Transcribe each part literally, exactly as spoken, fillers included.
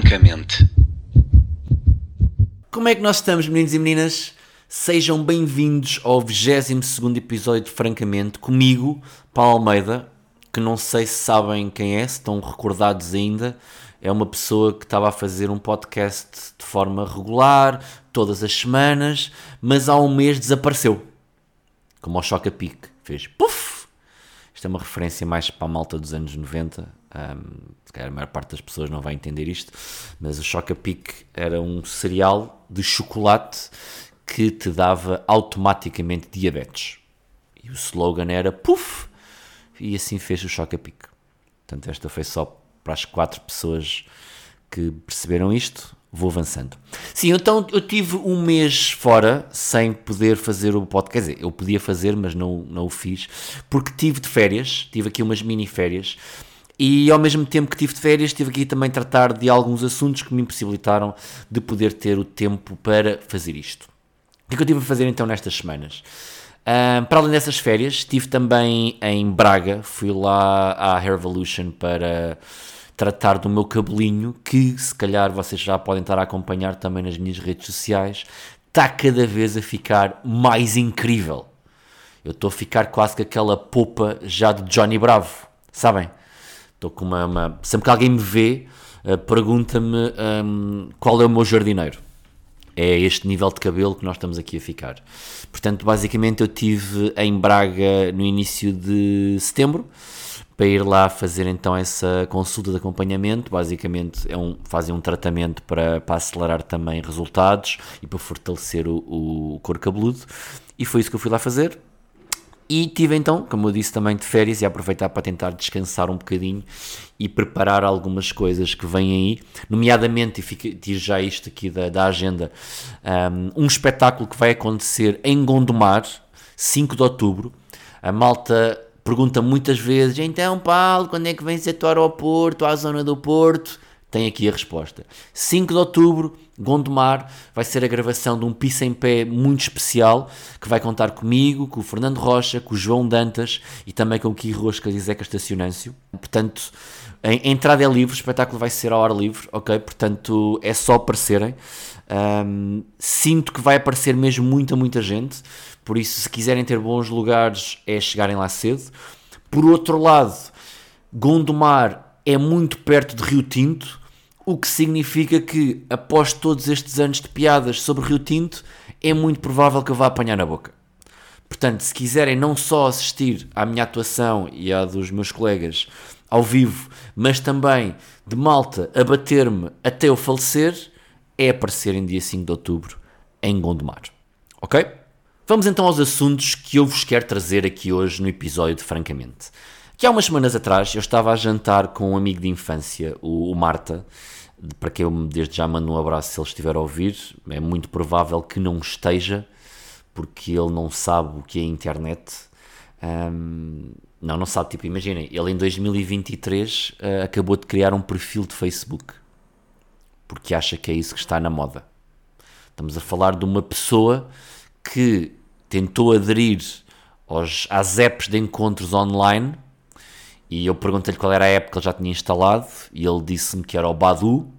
francamente. Como é que nós estamos, meninos e meninas? Sejam bem-vindos ao vigésimo segundo episódio de Francamente, comigo, Paulo Almeida, que não sei se sabem quem é, se estão recordados ainda. É uma pessoa que estava a fazer um podcast de forma regular, todas as semanas, mas há um mês desapareceu. Como o Chocapic, fez puf! Isto é uma referência mais para a malta dos anos noventa, um, se calhar a maior parte das pessoas não vai entender isto, mas o Chocapic era um cereal de chocolate que te dava automaticamente diabetes. E o slogan era puf! E assim fez o Chocapic. Portanto, esta foi só para as quatro pessoas que perceberam isto. Vou avançando. Sim, então eu tive um mês fora sem poder fazer o podcast. Quer dizer, eu podia fazer, mas não, não o fiz, porque tive de férias, tive aqui umas mini férias, e ao mesmo tempo que tive de férias, tive aqui também a tratar de alguns assuntos que me impossibilitaram de poder ter o tempo para fazer isto. O que é que eu tive a fazer então nestas semanas? Um, para além dessas férias, estive também em Braga, fui lá à Hairvolution para tratar do meu cabelinho, que se calhar vocês já podem estar a acompanhar também nas minhas redes sociais, está cada vez a ficar mais incrível. Eu estou a ficar quase com aquela popa já de Johnny Bravo, sabem? Estou com uma, uma... Sempre que alguém me vê, uh, pergunta-me um, qual é o meu jardineiro. É este nível de cabelo que nós estamos aqui a ficar. Portanto, basicamente eu estive em Braga no início de setembro, para ir lá fazer então essa consulta de acompanhamento. Basicamente é um, fazem um tratamento para, para acelerar também resultados e para fortalecer o, o couro cabeludo, e foi isso que eu fui lá fazer. E tive então, como eu disse, também de férias, e aproveitar para tentar descansar um bocadinho e preparar algumas coisas que vêm aí, nomeadamente, e fico, tiro já isto aqui da, da agenda, um, um espetáculo que vai acontecer em Gondomar, cinco de outubro. A malta pergunta muitas vezes, então Paulo, quando é que vens atuar ao Porto, à zona do Porto? Tem aqui a resposta. cinco de outubro, Gondomar, vai ser a gravação de um Pisa em Pé muito especial, que vai contar comigo, com o Fernando Rocha, com o João Dantas e também com o Ki Rosca e Zeca Estacionâncio. Portanto, a entrada é livre, o espetáculo vai ser à hora livre, ok? Portanto, é só aparecerem. Um, sinto que vai aparecer mesmo muita, muita gente, por isso, se quiserem ter bons lugares, é chegarem lá cedo. Por outro lado, Gondomar é muito perto de Rio Tinto, o que significa que, após todos estes anos de piadas sobre Rio Tinto, é muito provável que eu vá apanhar na boca. Portanto, se quiserem não só assistir à minha atuação e à dos meus colegas ao vivo, mas também de malta a bater-me até eu falecer, é aparecer em dia cinco de outubro em Gondomar. Ok? Vamos então aos assuntos que eu vos quero trazer aqui hoje no episódio de Francamente. Que há umas semanas atrás eu estava a jantar com um amigo de infância, o, o Marta, para quem eu desde já mando um abraço se ele estiver a ouvir. É muito provável que não esteja, porque ele não sabe o que é internet. Um, não, não sabe, tipo, imaginem, ele em dois mil e vinte e três uh, acabou de criar um perfil de Facebook, porque acha que é isso que está na moda. Estamos a falar de uma pessoa que tentou aderir aos, às apps de encontros online. E eu perguntei-lhe qual era a app que ele já tinha instalado, e ele disse-me que era o Badoo.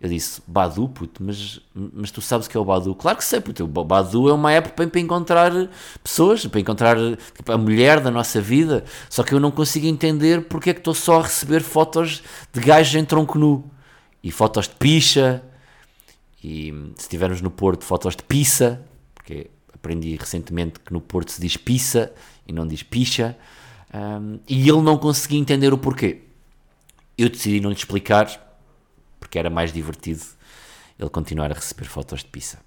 Eu disse, Badoo, puto, mas, mas tu sabes o que é o Badoo? Claro que sei, puto, o Badoo é uma app para, para encontrar pessoas, para encontrar tipo, a mulher da nossa vida, só que eu não consigo entender porque é que estou só a receber fotos de gajos em tronco nu, e fotos de picha, e se estivermos no Porto, fotos de pissa, porque aprendi recentemente que no Porto se diz pissa e não diz picha. Um, e ele não conseguia entender o porquê. Eu decidi não lhe explicar, porque era mais divertido ele continuar a receber fotos de pizza.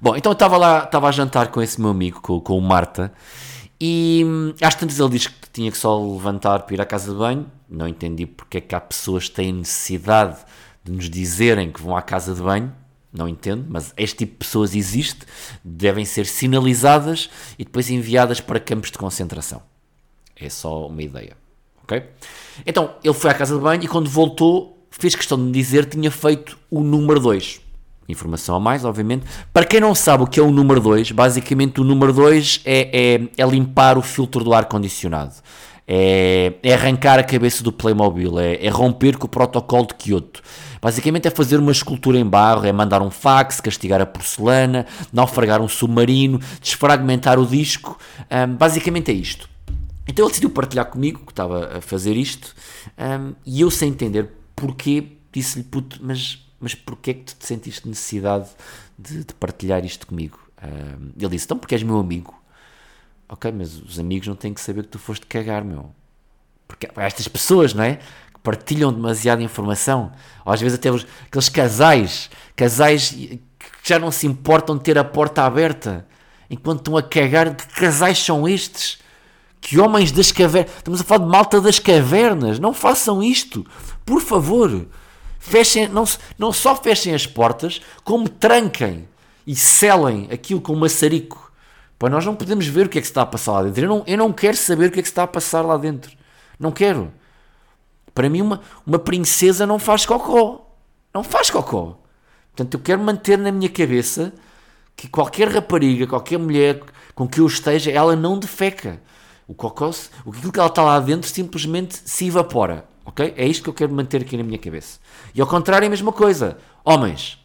Bom, então eu estava lá, estava a jantar com esse meu amigo, com, com o Marta, e às tantas ele disse que tinha que só levantar para ir à casa de banho. Não entendi porque é que há pessoas que têm necessidade de nos dizerem que vão à casa de banho. Não entendo, mas este tipo de pessoas existe, devem ser sinalizadas e depois enviadas para campos de concentração. É só uma ideia, ok? Então, ele foi à casa de banho e quando voltou, fez questão de me dizer que tinha feito o número dois. Informação a mais, obviamente. Para quem não sabe o que é o número dois, basicamente o número dois é, é, é limpar o filtro do ar-condicionado. É, é arrancar a cabeça do Playmobil, é, é romper com o protocolo de Kyoto. Basicamente é fazer uma escultura em barro, é mandar um fax, castigar a porcelana, naufragar um submarino, desfragmentar o disco. Um, basicamente é isto. Então ele decidiu partilhar comigo que estava a fazer isto, um, e eu, sem entender porquê, disse-lhe: puto, mas, mas porquê é que tu te sentiste necessidade de, de partilhar isto comigo? Um, ele disse: então porque és meu amigo. Ok, mas os amigos não têm que saber que tu foste cagar, meu. Porque há estas pessoas, não é? Que partilham demasiada informação. Ou às vezes até os, aqueles casais, casais que já não se importam de ter a porta aberta, enquanto estão a cagar. Que casais são estes? Que homens das cavernas. Estamos a falar de malta das cavernas. Não façam isto, por favor. Fechem, não, não só fechem as portas, como tranquem e selem aquilo com maçarico. Pois nós não podemos ver o que é que se está a passar lá dentro. Eu não, eu não quero saber o que é que se está a passar lá dentro. Não quero. Para mim, uma, uma princesa não faz cocó. Não faz cocó. Portanto, eu quero manter na minha cabeça que qualquer rapariga, qualquer mulher com que eu esteja, ela não defeca. O cocó, aquilo que ela está lá dentro, simplesmente se evapora. Ok? É isto que eu quero manter aqui na minha cabeça. E ao contrário, é a mesma coisa. Homens,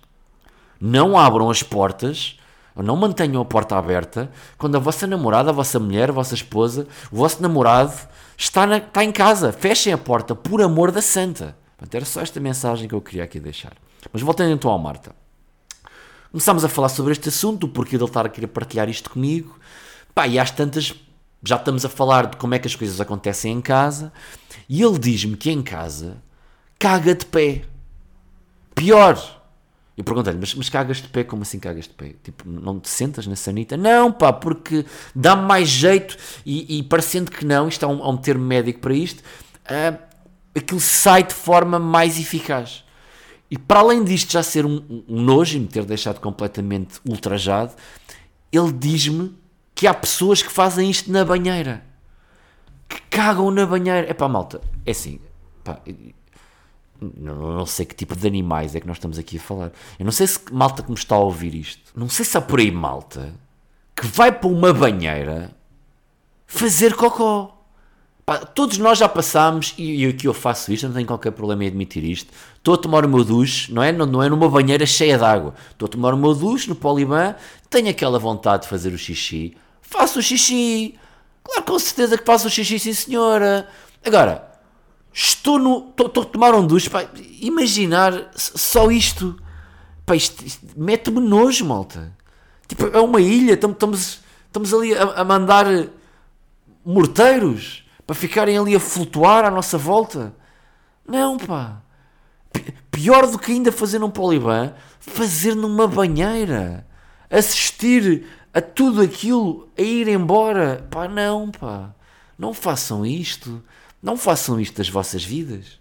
não abram as portas... Não mantenham a porta aberta quando a vossa namorada, a vossa mulher, a vossa esposa, o vosso namorado está, na, está em casa. Fechem a porta, por amor da santa. Era só esta mensagem que eu queria aqui deixar. Mas voltando então à Marta. Começámos a falar sobre este assunto, o porquê de ele estar a querer partilhar isto comigo. Pá, e às tantas já estamos a falar de como é que as coisas acontecem em casa. E ele diz-me que em casa caga de pé. Pior. Eu perguntei-lhe: mas, mas cagas de pé? Como assim cagas de pé? Tipo, não te sentas na sanita? Não, pá, porque dá-me mais jeito e, e parecendo que não, isto há um, há um termo médico para isto, uh, aquilo sai de forma mais eficaz. E para além disto já ser um, um nojo e me ter deixado completamente ultrajado, ele diz-me que há pessoas que fazem isto na banheira. Que cagam na banheira. É pá, malta, é assim, pá... Não, não sei que tipo de animais é que nós estamos aqui a falar. Eu não sei se malta que me está a ouvir isto. Não sei se há por aí malta que vai para uma banheira fazer cocó. Pá, todos nós já passámos, e, e aqui eu faço isto, não tenho qualquer problema em admitir isto. Estou a tomar o meu duche, não é, não, não é numa banheira cheia de água. Estou a tomar o meu duche no Poliban, tenho aquela vontade de fazer o xixi. Faço o xixi. Claro, com certeza que faço o xixi, sim senhora. Agora... Estou no, estou a tomar um duche, pá, imaginar só isto, pá, isto, isto mete-me nojo, malta. Tipo, é uma ilha, estamos, estamos ali a, a mandar morteiros para ficarem ali a flutuar à nossa volta. Não, pá. P- pior do que ainda fazer num Poliban, fazer numa banheira, assistir a tudo aquilo, a ir embora. Pá, não, pá. Não façam isto. Não façam isto das vossas vidas.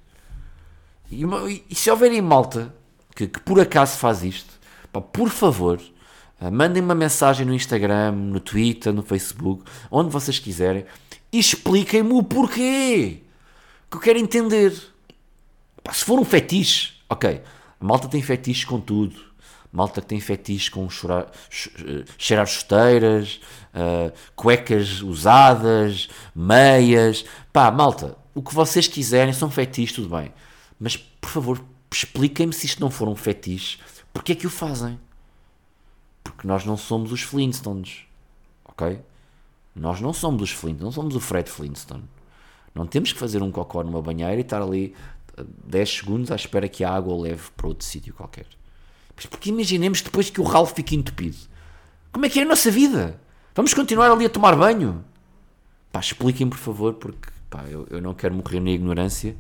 E, e se houverem malta que, que por acaso faz isto, pá, por favor, uh, mandem uma mensagem no Instagram, no Twitter, no Facebook, onde vocês quiserem, e expliquem-me o porquê. Que eu quero entender. Pá, se for um fetiche, ok. A malta tem fetiche com tudo. A malta que tem fetiche com chorar, cheirar chuteiras, uh, cuecas usadas, meias... Pá, malta, o que vocês quiserem, são fetiches, tudo bem. Mas, por favor, expliquem-me, se isto não for um fetiche, porque é que o fazem? Porque nós não somos os Flintstones, ok? Nós não somos os Flintstones, não somos o Fred Flintstone. Não temos que fazer um cocó numa banheira e estar ali dez segundos à espera que a água o leve para outro sítio qualquer. Mas porque imaginemos depois que o ralo fique entupido. Como é que é a nossa vida? Vamos continuar ali a tomar banho? Pá, expliquem-me, por favor, porque... Pá, eu, eu não quero morrer na ignorância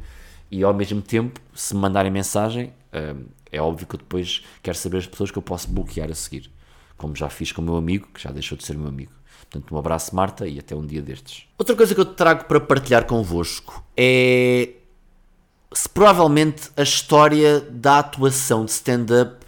e ao mesmo tempo, se me mandarem mensagem, hum, é óbvio que eu depois quero saber as pessoas que eu posso bloquear a seguir, como já fiz com o meu amigo, que já deixou de ser meu amigo. Portanto, um abraço, Marta, e até um dia destes. Outra coisa que eu trago para partilhar convosco é se provavelmente a história da atuação de stand-up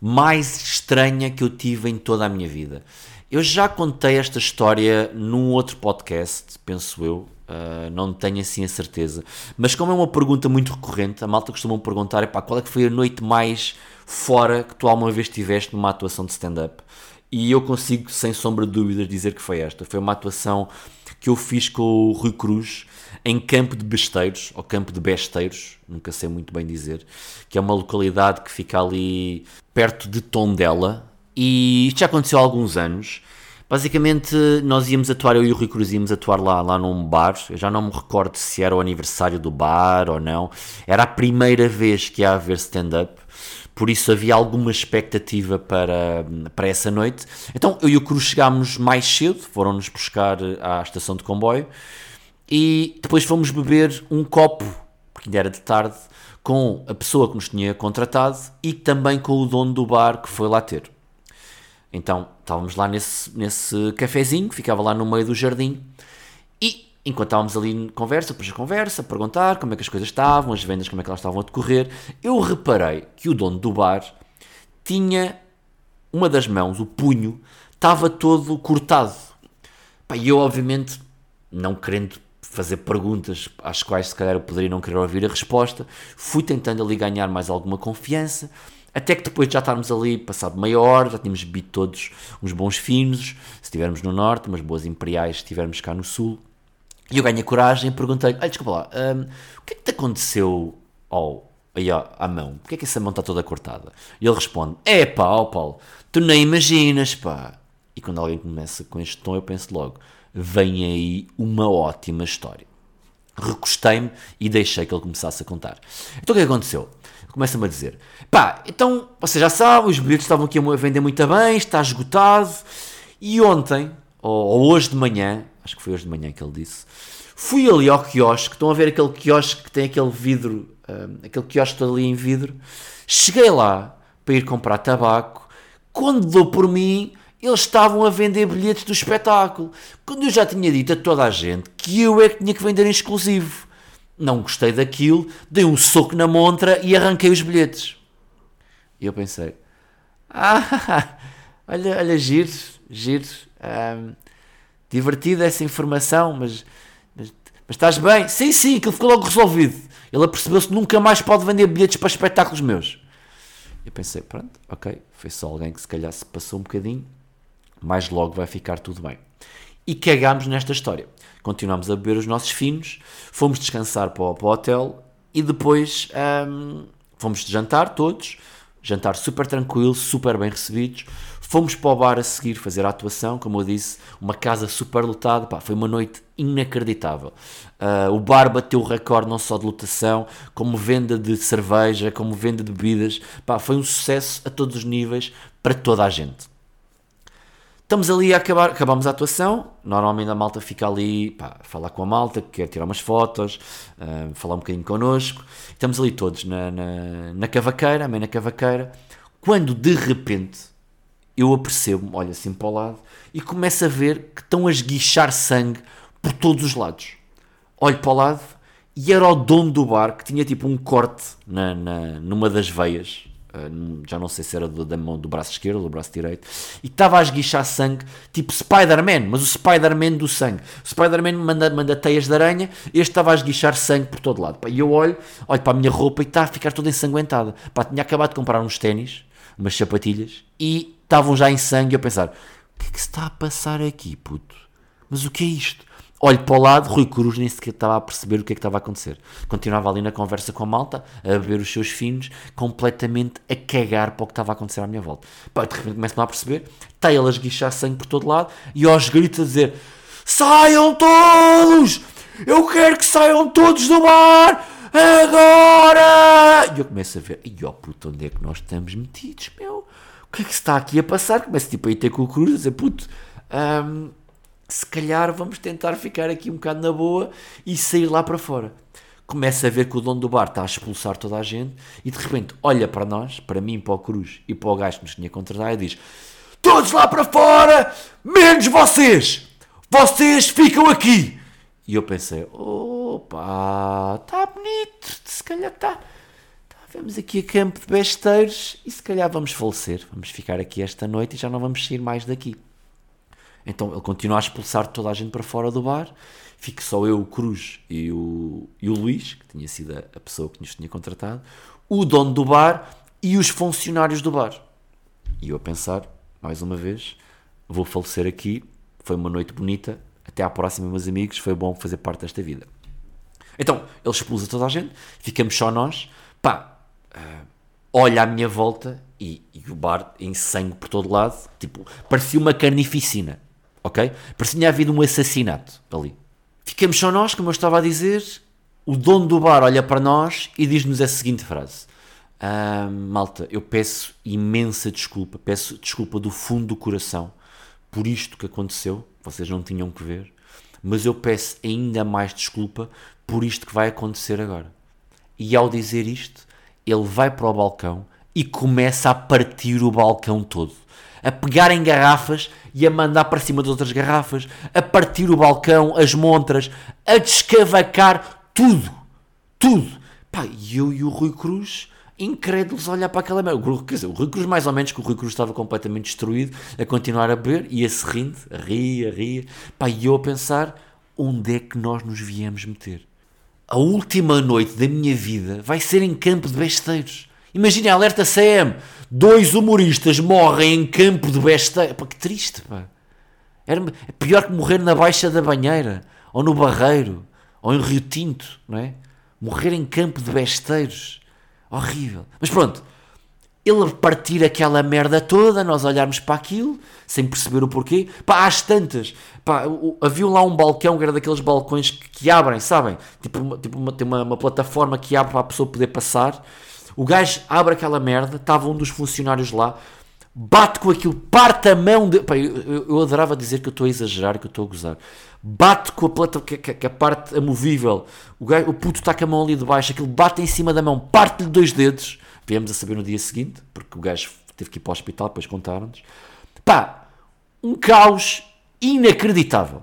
mais estranha que eu tive em toda a minha vida. Eu já contei esta história num outro podcast, penso eu. Uh, não tenho assim a certeza, mas como é uma pergunta muito recorrente, a malta costuma me perguntar: epá, qual é que foi a noite mais fora que tu alguma vez tiveste numa atuação de stand-up? E eu consigo, sem sombra de dúvidas, dizer que foi esta. Foi uma atuação que eu fiz com o Rui Cruz em Campo de Besteiros, ou Campo de Besteiros, nunca sei muito bem dizer, que é uma localidade que fica ali perto de Tondela, e isto já aconteceu há alguns anos. Basicamente, nós íamos atuar, eu e o Rui Cruz íamos atuar lá, lá num bar, eu já não me recordo se era o aniversário do bar ou não, era a primeira vez que ia haver stand-up, por isso havia alguma expectativa para, para essa noite. Então eu e o Cruz chegámos mais cedo, foram-nos buscar à estação de comboio, e depois fomos beber um copo, porque ainda era de tarde, com a pessoa que nos tinha contratado e também com o dono do bar que foi lá ter. Então estávamos lá nesse, nesse cafezinho, que ficava lá no meio do jardim, e enquanto estávamos ali em conversa, depois de conversa, a perguntar como é que as coisas estavam, as vendas, como é que elas estavam a decorrer, eu reparei que o dono do bar tinha uma das mãos, o punho, estava todo cortado. E eu, obviamente, não querendo fazer perguntas às quais se calhar eu poderia não querer ouvir a resposta, fui tentando ali ganhar mais alguma confiança, até que depois de já estarmos ali, passado meia hora, já tínhamos bebido todos uns bons finos, se estivermos no norte, umas boas imperiais se estivermos cá no sul. E eu ganhei coragem e perguntei-lhe, ah, desculpa lá, um, o que é que te aconteceu ao, aí ó, à mão? Porquê é que essa mão está toda cortada? E ele responde, é pá, ó Paulo, tu nem imaginas, pá. E quando alguém começa com este tom, eu penso logo, vem aí uma ótima história. Recostei-me e deixei que ele começasse a contar. Então o que é que aconteceu? Começa-me a dizer, pá, então, você já sabe, os bilhetes estavam aqui a vender muito bem, está esgotado, e ontem, ou, ou hoje de manhã, acho que foi hoje de manhã que ele disse, fui ali ao quiosque, estão a ver aquele quiosque que tem aquele vidro, um, aquele quiosque todo ali em vidro, cheguei lá para ir comprar tabaco, quando dou por mim, eles estavam a vender bilhetes do espetáculo, quando eu já tinha dito a toda a gente que eu é que tinha que vender em exclusivo, não gostei daquilo, dei um soco na montra e arranquei os bilhetes. E eu pensei, ah, olha, olha giro, giro, um, divertida essa informação, mas, mas, mas estás bem? Sim, sim, aquilo ficou logo resolvido. Ele apercebeu-se que nunca mais pode vender bilhetes para espetáculos meus. Eu pensei, pronto, ok, foi só alguém que se calhar se passou um bocadinho, mas logo vai ficar tudo bem. E cagámos nesta história. Continuámos a beber os nossos finos, fomos descansar para o, para o hotel e depois hum, fomos jantar todos, jantar super tranquilo, super bem recebidos. Fomos para o bar a seguir fazer a atuação, como eu disse, uma casa super lotada, pá, foi uma noite inacreditável. Uh, o bar bateu o recorde não só de lotação, como venda de cerveja, como venda de bebidas, pá, foi um sucesso a todos os níveis para toda a gente. Estamos ali a acabar, acabamos a atuação, normalmente a malta fica ali, pá, a falar com a malta, que quer tirar umas fotos, uh, falar um bocadinho connosco, estamos ali todos na, na, na cavaqueira, meio na cavaqueira, quando de repente eu apercebo-me, olho assim para o lado e começo a ver que estão a esguichar sangue por todos os lados. Olho para o lado e era o dono do bar que tinha tipo um corte na, na, numa das veias, uh, já não sei se era do, da mão, do braço esquerdo ou do braço direito, e estava a esguichar sangue tipo Spider-Man, mas o Spider-Man do sangue. O Spider-Man manda, manda teias de aranha, este estava a esguichar sangue por todo lado. E eu olho, olho para a minha roupa e está a ficar toda ensanguentada. Pá, tinha acabado de comprar uns ténis, umas sapatilhas e estavam já em sangue, a pensar, o que é que se está a passar aqui, puto? Mas o que é isto? Olho para o lado, Rui Cruz nem sequer estava a perceber o que é que estava a acontecer. Continuava ali na conversa com a malta, a beber os seus finos, completamente a cagar para o que estava a acontecer à minha volta. Pá, de repente começo-me a perceber, está ele a esguichar sangue por todo lado, e aos gritos a dizer, saiam todos! Eu quero que saiam todos do bar! Agora! E eu começo a ver, e ó puto, onde é que nós estamos metidos, meu? O que é que se está aqui a passar? Começo tipo a ir ter com o Cruz, a dizer, puto, hum, se calhar vamos tentar ficar aqui um bocado na boa e sair lá para fora. Começa a ver que o dono do bar está a expulsar toda a gente e de repente olha para nós, para mim, para o Cruz e para o gajo que nos tinha contratado e diz, todos lá para fora, menos vocês! Vocês ficam aqui! E eu pensei, opa, está bonito, se calhar está... Vemos aqui a Campo de Besteiros e se calhar vamos falecer, vamos ficar aqui esta noite e já não vamos sair mais daqui. Então ele continua a expulsar toda a gente para fora do bar, fico só eu, o Cruz e o, e o Luís, que tinha sido a pessoa que nos tinha contratado, o dono do bar e os funcionários do bar. E eu a pensar, mais uma vez, vou falecer aqui, foi uma noite bonita, Até à próxima, meus amigos, foi bom fazer parte desta vida. Então, ele expulsa toda a gente, ficamos só nós, pá, uh, olha à minha volta e, e o bar em sangue por todo lado, tipo, parecia uma carnificina, ok? Parecia que tinha havido um assassinato ali. Ficamos só nós, como eu estava a dizer, o dono do bar olha para nós e diz-nos a seguinte frase. Ah, malta, eu peço imensa desculpa, peço desculpa do fundo do coração por isto que aconteceu, vocês não tinham que ver, mas eu peço ainda mais desculpa por isto que vai acontecer agora. E ao dizer isto, ele vai para o balcão e começa a partir o balcão todo, a pegar em garrafas e a mandar para cima das outras garrafas, a partir o balcão, as montras, a descavacar tudo, tudo. Pá, e eu e o Rui Cruz, incrédulos, a olhar para aquela merda. Quer dizer, o Rui Cruz mais ou menos, que o Rui Cruz estava completamente destruído, a continuar a beber e a se rindo, a rir, a rir. Pá, e eu a pensar, onde é que nós nos viemos meter? A última noite da minha vida vai ser em Campo de Besteiros. Imagina, Alerta C M, dois humoristas morrem em Campo de Besteiros. Pá, que triste, pá. Era pior que morrer na Baixa da Banheira, ou no Barreiro, ou em Rio Tinto, não é? Morrer em Campo de Besteiros. Horrível. Mas pronto, ele partir aquela merda toda, nós olharmos para aquilo, sem perceber o porquê. Pá, às tantas, pá, havia lá um balcão, que era daqueles balcões que, que abrem, sabem? Tipo, tipo uma, tem uma, uma plataforma que abre para a pessoa poder passar. O gajo abre aquela merda, estava um dos funcionários lá, bate com aquilo, parte a mão de... Pá, eu, eu adorava dizer que eu estou a exagerar, que eu estou a gozar. Bate com a, plata, que, que, que a parte amovível, o, gajo, o puto está com a mão ali de baixo, aquilo bate em cima da mão, parte-lhe dois dedos. Viemos a saber no dia seguinte, porque o gajo teve que ir para o hospital, depois contaram-nos. Pá, um caos inacreditável.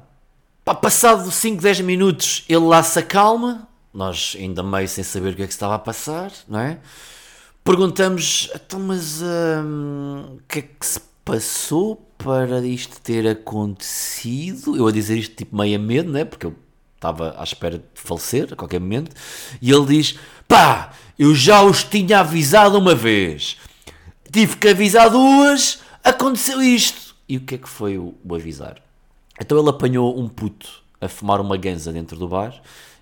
Pá, passado cinco, dez minutos, ele lá se acalma. Nós ainda meio sem saber o que é que estava a passar, não é? Perguntamos, então, mas hum, que é que se passou para isto ter acontecido? Eu a dizer isto tipo meio a medo, não é? Porque eu estava à espera de falecer a qualquer momento. E ele diz, pá, eu já os tinha avisado uma vez. Tive que avisar duas, aconteceu isto. E o que é que foi o, o avisar? Então ele apanhou um puto a fumar uma ganza dentro do bar.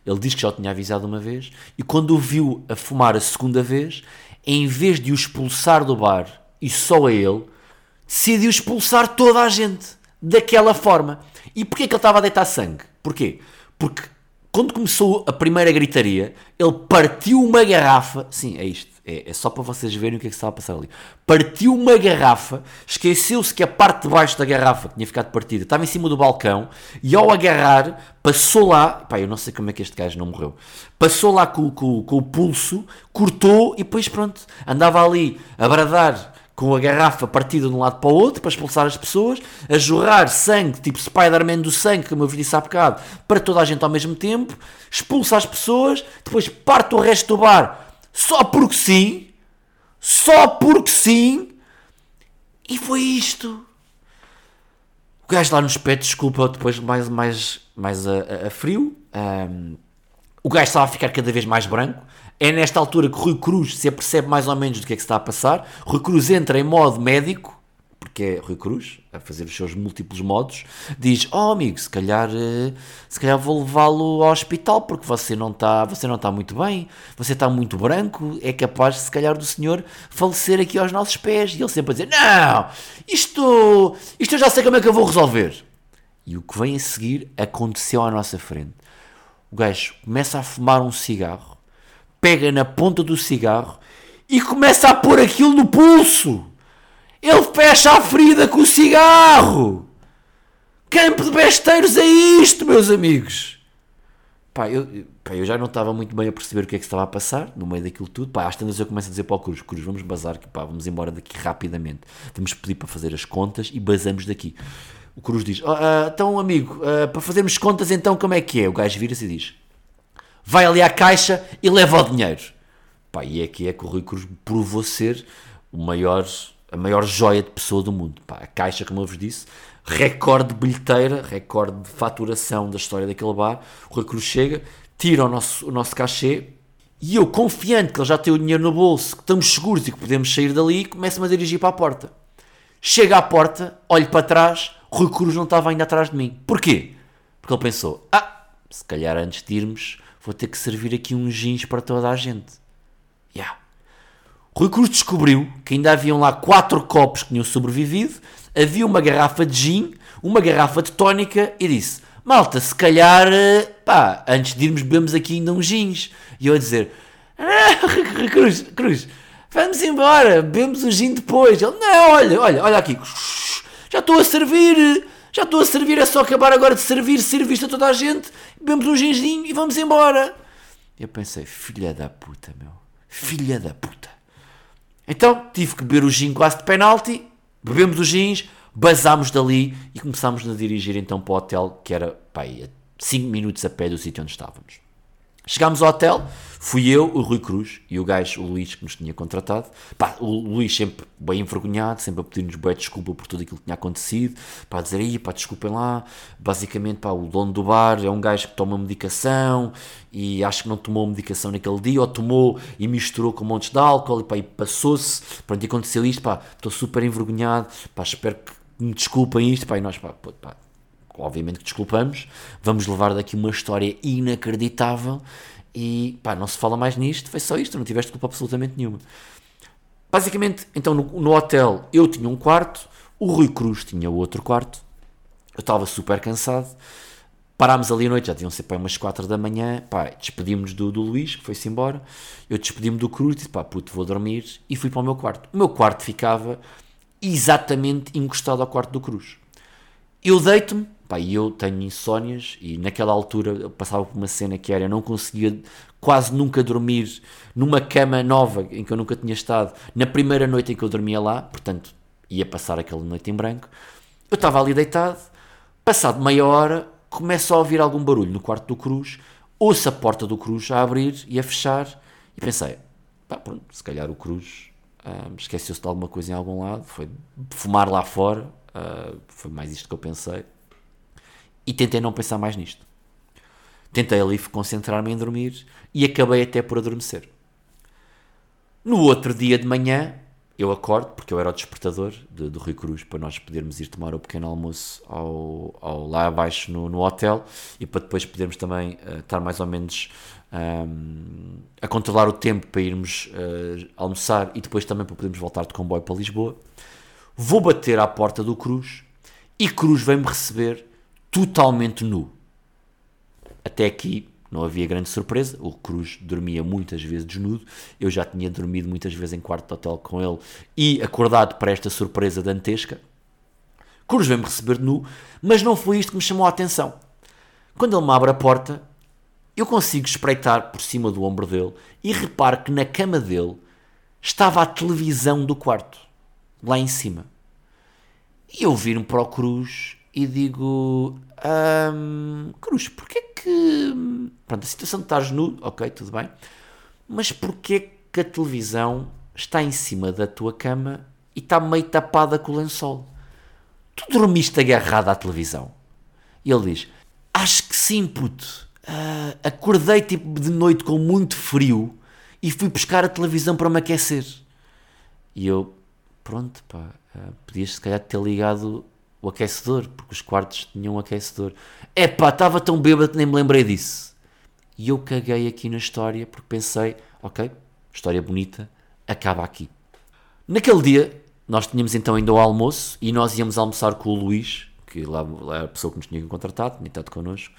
Ele diz que já o tinha avisado uma vez, e quando o viu a fumar a segunda vez, em vez de o expulsar do bar, e só a ele, decidiu expulsar toda a gente, daquela forma. E porquê que ele estava a deitar sangue? Porquê? Porque quando começou a primeira gritaria, ele partiu uma garrafa, sim, é isto, é, é só para vocês verem o que é que estava a passar ali. Partiu uma garrafa, esqueceu-se que a parte de baixo da garrafa tinha ficado partida, estava em cima do balcão, e ao agarrar, passou lá, pá, eu não sei como é que este gajo não morreu, passou lá com, com, com o pulso, cortou e depois pronto, andava ali a bradar com a garrafa partida de um lado para o outro, para expulsar as pessoas, a jorrar sangue, tipo Spider-Man do sangue, como eu vos disse há bocado, para toda a gente ao mesmo tempo, expulsa as pessoas, depois parte o resto do bar, só porque sim, só porque sim, e foi isto. O gajo lá nos pede desculpa, depois mais, mais, mais a, a frio, um, o gajo estava a ficar cada vez mais branco. É nesta altura que Rui Cruz se apercebe mais ou menos do que é que está a passar. Rui Cruz entra em modo médico, porque é Rui Cruz, a fazer os seus múltiplos modos, diz, oh amigo, se calhar, se calhar vou levá-lo ao hospital, porque você não está, você não está muito bem, você está muito branco, é capaz, se calhar, do senhor falecer aqui aos nossos pés. E ele sempre a dizer, não, isto, isto eu já sei como é que eu vou resolver. E o que vem a seguir aconteceu à nossa frente. O gajo começa a fumar um cigarro, pega na ponta do cigarro e começa a pôr aquilo no pulso. Ele fecha a ferida com o cigarro. Campo de Besteiros é isto, meus amigos. Pá, eu, pá, eu já não estava muito bem a perceber o que é que estava a passar no meio daquilo tudo. Pá, às tantas eu começo a dizer para o Cruz, Cruz, vamos bazar, que pá, vamos embora daqui rapidamente. Temos que pedir para fazer as contas e bazamos daqui. O Cruz diz, oh, uh, então amigo, uh, para fazermos contas então como é que é? O gajo vira-se e diz, vai ali à caixa e leva o dinheiro. Pá, e é que é que o Rui Cruz provou ser o maior, a maior joia de pessoa do mundo. Pá, a caixa, como eu vos disse, recorde de bilheteira, recorde de faturação da história daquele bar. O Rui Cruz chega, tira o nosso, o nosso cachê e eu, confiante que ele já tem o dinheiro no bolso, que estamos seguros e que podemos sair dali, começo-me a dirigir para a porta. Chego à porta, olho para trás, o Rui Cruz não estava ainda atrás de mim. Porquê? Porque ele pensou, ah, se calhar antes de irmos vou ter que servir aqui uns gins para toda a gente. Yeah. Rui Cruz descobriu que ainda haviam lá quatro copos que tinham sobrevivido, havia uma garrafa de gin, uma garrafa de tónica, e disse, malta, se calhar, pá, antes de irmos bebemos aqui ainda uns gins. E eu a dizer, ah, Cruz, Cruz, vamos embora, bebemos o gin depois. Ele, não, olha, olha, olha aqui, já estou a servir, já estou a servir, é só acabar agora de servir, serviço a toda a gente, bebemos um ginzinho e vamos embora. Eu pensei, filha da puta, meu, filha da puta. Então, tive que beber o gin quase de penalti, bebemos os gins, basámos dali e começámos a dirigir então para o hotel, que era, pá, cinco minutos a pé do sítio onde estávamos. Chegámos ao hotel, fui eu, o Rui Cruz e o gajo, o Luís, que nos tinha contratado. Pá, o Luís sempre bem envergonhado, sempre a pedir-nos bem desculpa por tudo aquilo que tinha acontecido, para dizer, aí, pá, desculpem lá, basicamente, pá, o dono do bar é um gajo que toma medicação e acho que não tomou medicação naquele dia, ou tomou e misturou com um monte de álcool e, pá, e passou-se, pronto, e aconteceu isto, pá, estou super envergonhado, pá, espero que me desculpem isto, pá, e nós, pá, pô, pá, obviamente que desculpamos, vamos levar daqui uma história inacreditável e pá, não se fala mais nisto, foi só isto, não tiveste culpa absolutamente nenhuma. Basicamente, então no, no hotel eu tinha um quarto, o Rui Cruz tinha outro quarto, eu estava super cansado, parámos ali à noite, já deviam ser pá, umas quatro da manhã, pá, despedimos-nos do, do Luís, que foi-se embora, eu despedi-me do Cruz, disse pá, puto, vou dormir e fui para o meu quarto. O meu quarto ficava exatamente encostado ao quarto do Cruz. Eu deito-me, pá, e eu tenho insónias e naquela altura eu passava por uma cena que era, eu não conseguia quase nunca dormir numa cama nova em que eu nunca tinha estado, na primeira noite em que eu dormia lá, portanto ia passar aquela noite em branco. Eu estava ali deitado, passado meia hora começo a ouvir algum barulho no quarto do Cruz, ouço a porta do Cruz a abrir e a fechar e pensei, pá, pronto, se calhar o Cruz ah, esqueceu-se de alguma coisa em algum lado, foi fumar lá fora, ah, foi mais isto que eu pensei. E tentei não pensar mais nisto. Tentei ali concentrar-me em dormir e acabei até por adormecer. No outro dia de manhã, eu acordo, porque eu era o despertador de, de Rui Cruz, para nós podermos ir tomar o pequeno almoço ao, ao, lá abaixo no, no hotel e para depois podermos também uh, estar mais ou menos um, a controlar o tempo para irmos uh, almoçar e depois também para podermos voltar de comboio para Lisboa. Vou bater à porta do Cruz e Cruz vem-me receber totalmente nu. Até aqui não havia grande surpresa, o Cruz dormia muitas vezes desnudo, eu já tinha dormido muitas vezes em quarto de hotel com ele e acordado para esta surpresa dantesca. Cruz veio-me receber nu, mas não foi isto que me chamou a atenção. Quando ele me abre a porta, eu consigo espreitar por cima do ombro dele e reparo que na cama dele estava a televisão do quarto, lá em cima. E eu viro-me para o Cruz e digo, hum, Cruz, porquê que... Pronto, a situação de estares nu, ok, tudo bem, mas porquê que a televisão está em cima da tua cama e está meio tapada com o lençol? Tu dormiste agarrado à televisão? E ele diz, acho que sim, puto. Uh, acordei tipo de noite com muito frio e fui buscar a televisão para me aquecer. E eu, pronto, pá, uh, podias se calhar ter ligado o aquecedor, porque os quartos tinham um aquecedor. Epá, estava tão bêbado que nem me lembrei disso. E eu caguei aqui na história, porque pensei, ok, história bonita, acaba aqui. Naquele dia, nós tínhamos então ainda o almoço, e nós íamos almoçar com o Luís, que lá, lá era a pessoa que nos tinha contratado, tinha estado connosco,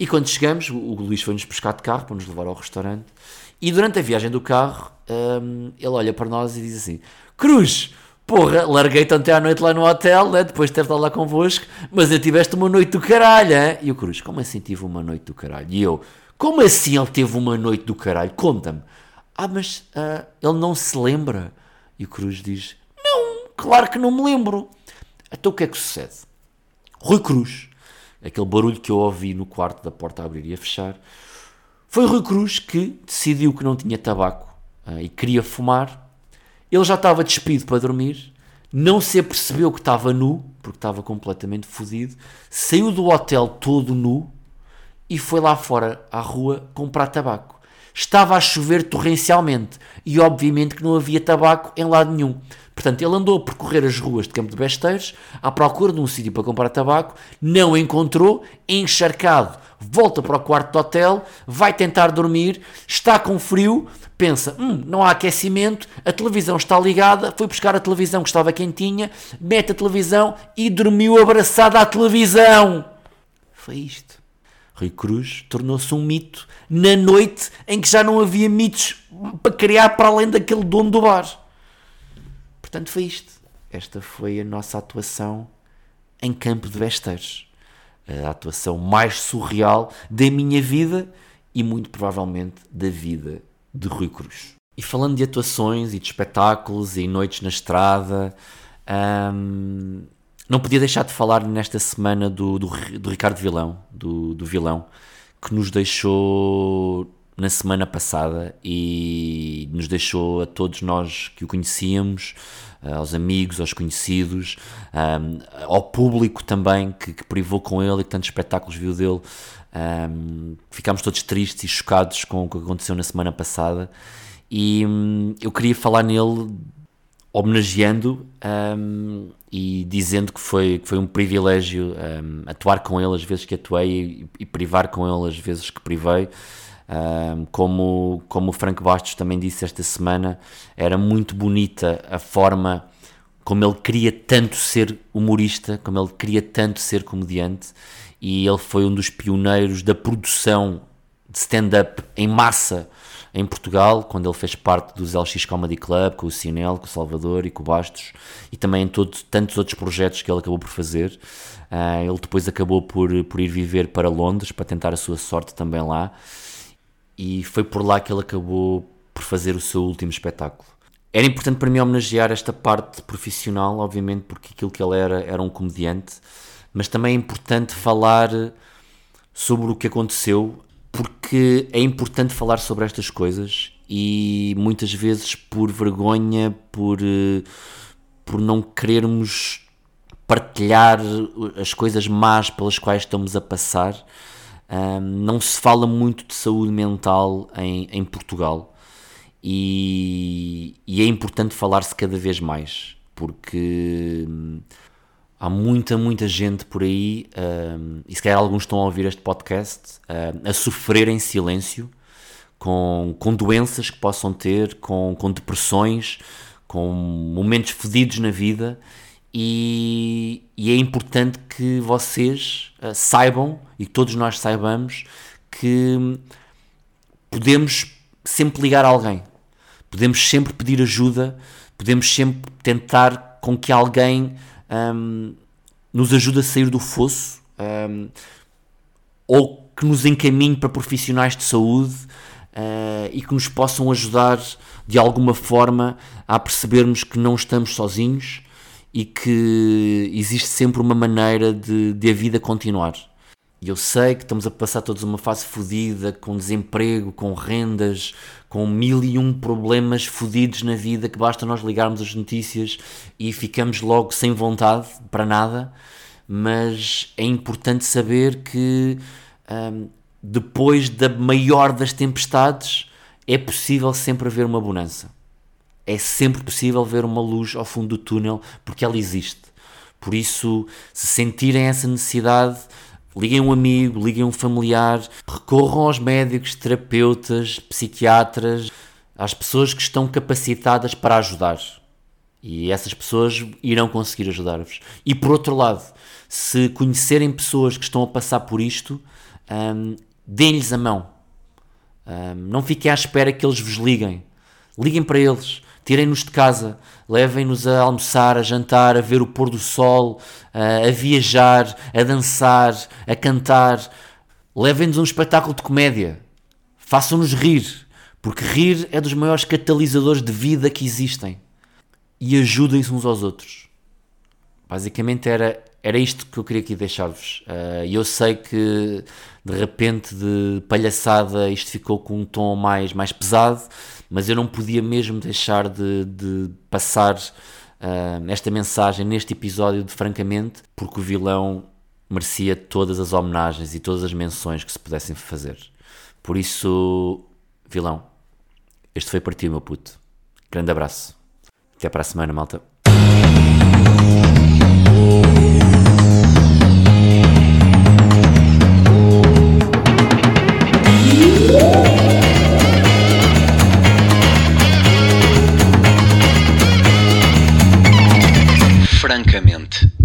e quando chegamos, o, o Luís foi-nos buscar de carro, para nos levar ao restaurante, e durante a viagem do carro, hum, ele olha para nós e diz assim, Cruz, porra, larguei-te ontem à noite lá no hotel, né? Depois de ter estado lá convosco, mas eu tiveste uma noite do caralho, hein? E o Cruz, como assim tive uma noite do caralho? E eu, como assim ele teve uma noite do caralho? Conta-me. Ah, mas uh, ele não se lembra. E o Cruz diz, não, claro que não me lembro. Então o que é que sucede? Rui Cruz, aquele barulho que eu ouvi no quarto da porta a abrir e a fechar, foi Rui Cruz que decidiu que não tinha tabaco uh, e queria fumar. Ele já estava despido para dormir, não se apercebeu que estava nu, porque estava completamente fodido, saiu do hotel todo nu e foi lá fora, à rua, comprar tabaco. Estava a chover torrencialmente e obviamente que não havia tabaco em lado nenhum. Portanto, ele andou a percorrer as ruas de Campo de Besteiros à procura de um sítio para comprar tabaco, não encontrou, encharcado, volta para o quarto do hotel, vai tentar dormir, está com frio, pensa, hum, não há aquecimento, a televisão está ligada, foi buscar a televisão que estava quentinha, mete a televisão e dormiu abraçado à televisão. Foi isto. Rui Cruz tornou-se um mito na noite em que já não havia mitos para criar para além daquele dono do bar. Portanto, foi isto. Esta foi a nossa atuação em Campo de Besteiros. A atuação mais surreal da minha vida e muito provavelmente da vida de Rui Cruz. E falando de atuações e de espetáculos e noites na estrada, hum, não podia deixar de falar nesta semana do, do, do Ricardo Vilão, do, do Vilão, que nos deixou na semana passada e nos deixou a todos nós que o conhecíamos, aos amigos, aos conhecidos, um, ao público também que, que privou com ele e que tantos espetáculos viu dele. Um, ficámos todos tristes e chocados com o que aconteceu na semana passada e um, eu queria falar nele homenageando um, e dizendo que foi, que foi um privilégio um, atuar com ele as vezes que atuei e, e privar com ele as vezes que privei. Um, como, como o Franco Bastos também disse esta semana, era muito bonita a forma como ele queria tanto ser humorista, como ele queria tanto ser comediante, e ele foi um dos pioneiros da produção de stand-up em massa em Portugal, quando ele fez parte dos L X Comedy Club, com o Cinel, com o Salvador e com o Bastos, e também em todo, tantos outros projetos que ele acabou por fazer. Uh, ele depois acabou por, por ir viver para Londres, para tentar a sua sorte também lá, e foi por lá que ele acabou por fazer o seu último espetáculo. Era importante para mim homenagear esta parte profissional, obviamente, porque aquilo que ele era, era um comediante, mas também é importante falar sobre o que aconteceu, porque é importante falar sobre estas coisas e muitas vezes por vergonha, por, por não querermos partilhar as coisas más pelas quais estamos a passar. Um, não se fala muito de saúde mental em, em Portugal e, e é importante falar-se cada vez mais, porque hum, há muita, muita gente por aí, um, e se calhar alguns estão a ouvir este podcast, um, a sofrer em silêncio com, com doenças que possam ter, com, com depressões, com momentos fodidos na vida. E, e é importante que vocês uh, saibam, e todos nós saibamos, que podemos sempre ligar a alguém, podemos sempre pedir ajuda, podemos sempre tentar com que alguém um, nos ajude a sair do fosso, um, ou que nos encaminhe para profissionais de saúde uh, e que nos possam ajudar de alguma forma a percebermos que não estamos sozinhos e que existe sempre uma maneira de, de a vida continuar. E eu sei que estamos a passar todos uma fase fodida, com desemprego, com rendas, com mil e um problemas fodidos na vida, que basta nós ligarmos as notícias e ficamos logo sem vontade para nada, mas é importante saber que hum, depois da maior das tempestades é possível sempre haver uma bonança. É sempre possível ver uma luz ao fundo do túnel, porque ela existe. Por isso, se sentirem essa necessidade, liguem um amigo, liguem um familiar, recorram aos médicos, terapeutas, psiquiatras, às pessoas que estão capacitadas para ajudar. E essas pessoas irão conseguir ajudar-vos. E por outro lado, se conhecerem pessoas que estão a passar por isto, hum, deem-lhes a mão. Hum, não fiquem à espera que eles vos liguem. Liguem para eles. Tirem-nos de casa, levem-nos a almoçar, a jantar, a ver o pôr do sol, a viajar, a dançar, a cantar. Levem-nos a um espetáculo de comédia. Façam-nos rir, porque rir é dos maiores catalisadores de vida que existem. E ajudem-se uns aos outros. Basicamente era, era isto que eu queria aqui deixar-vos. E eu sei que de repente de palhaçada isto ficou com um tom mais, mais pesado, mas eu não podia mesmo deixar de, de passar uh, esta mensagem neste episódio de Francamente, porque o Vilão merecia todas as homenagens e todas as menções que se pudessem fazer. Por isso, Vilão, este foi para ti, meu puto. Grande abraço. Até para a semana, malta. Francamente.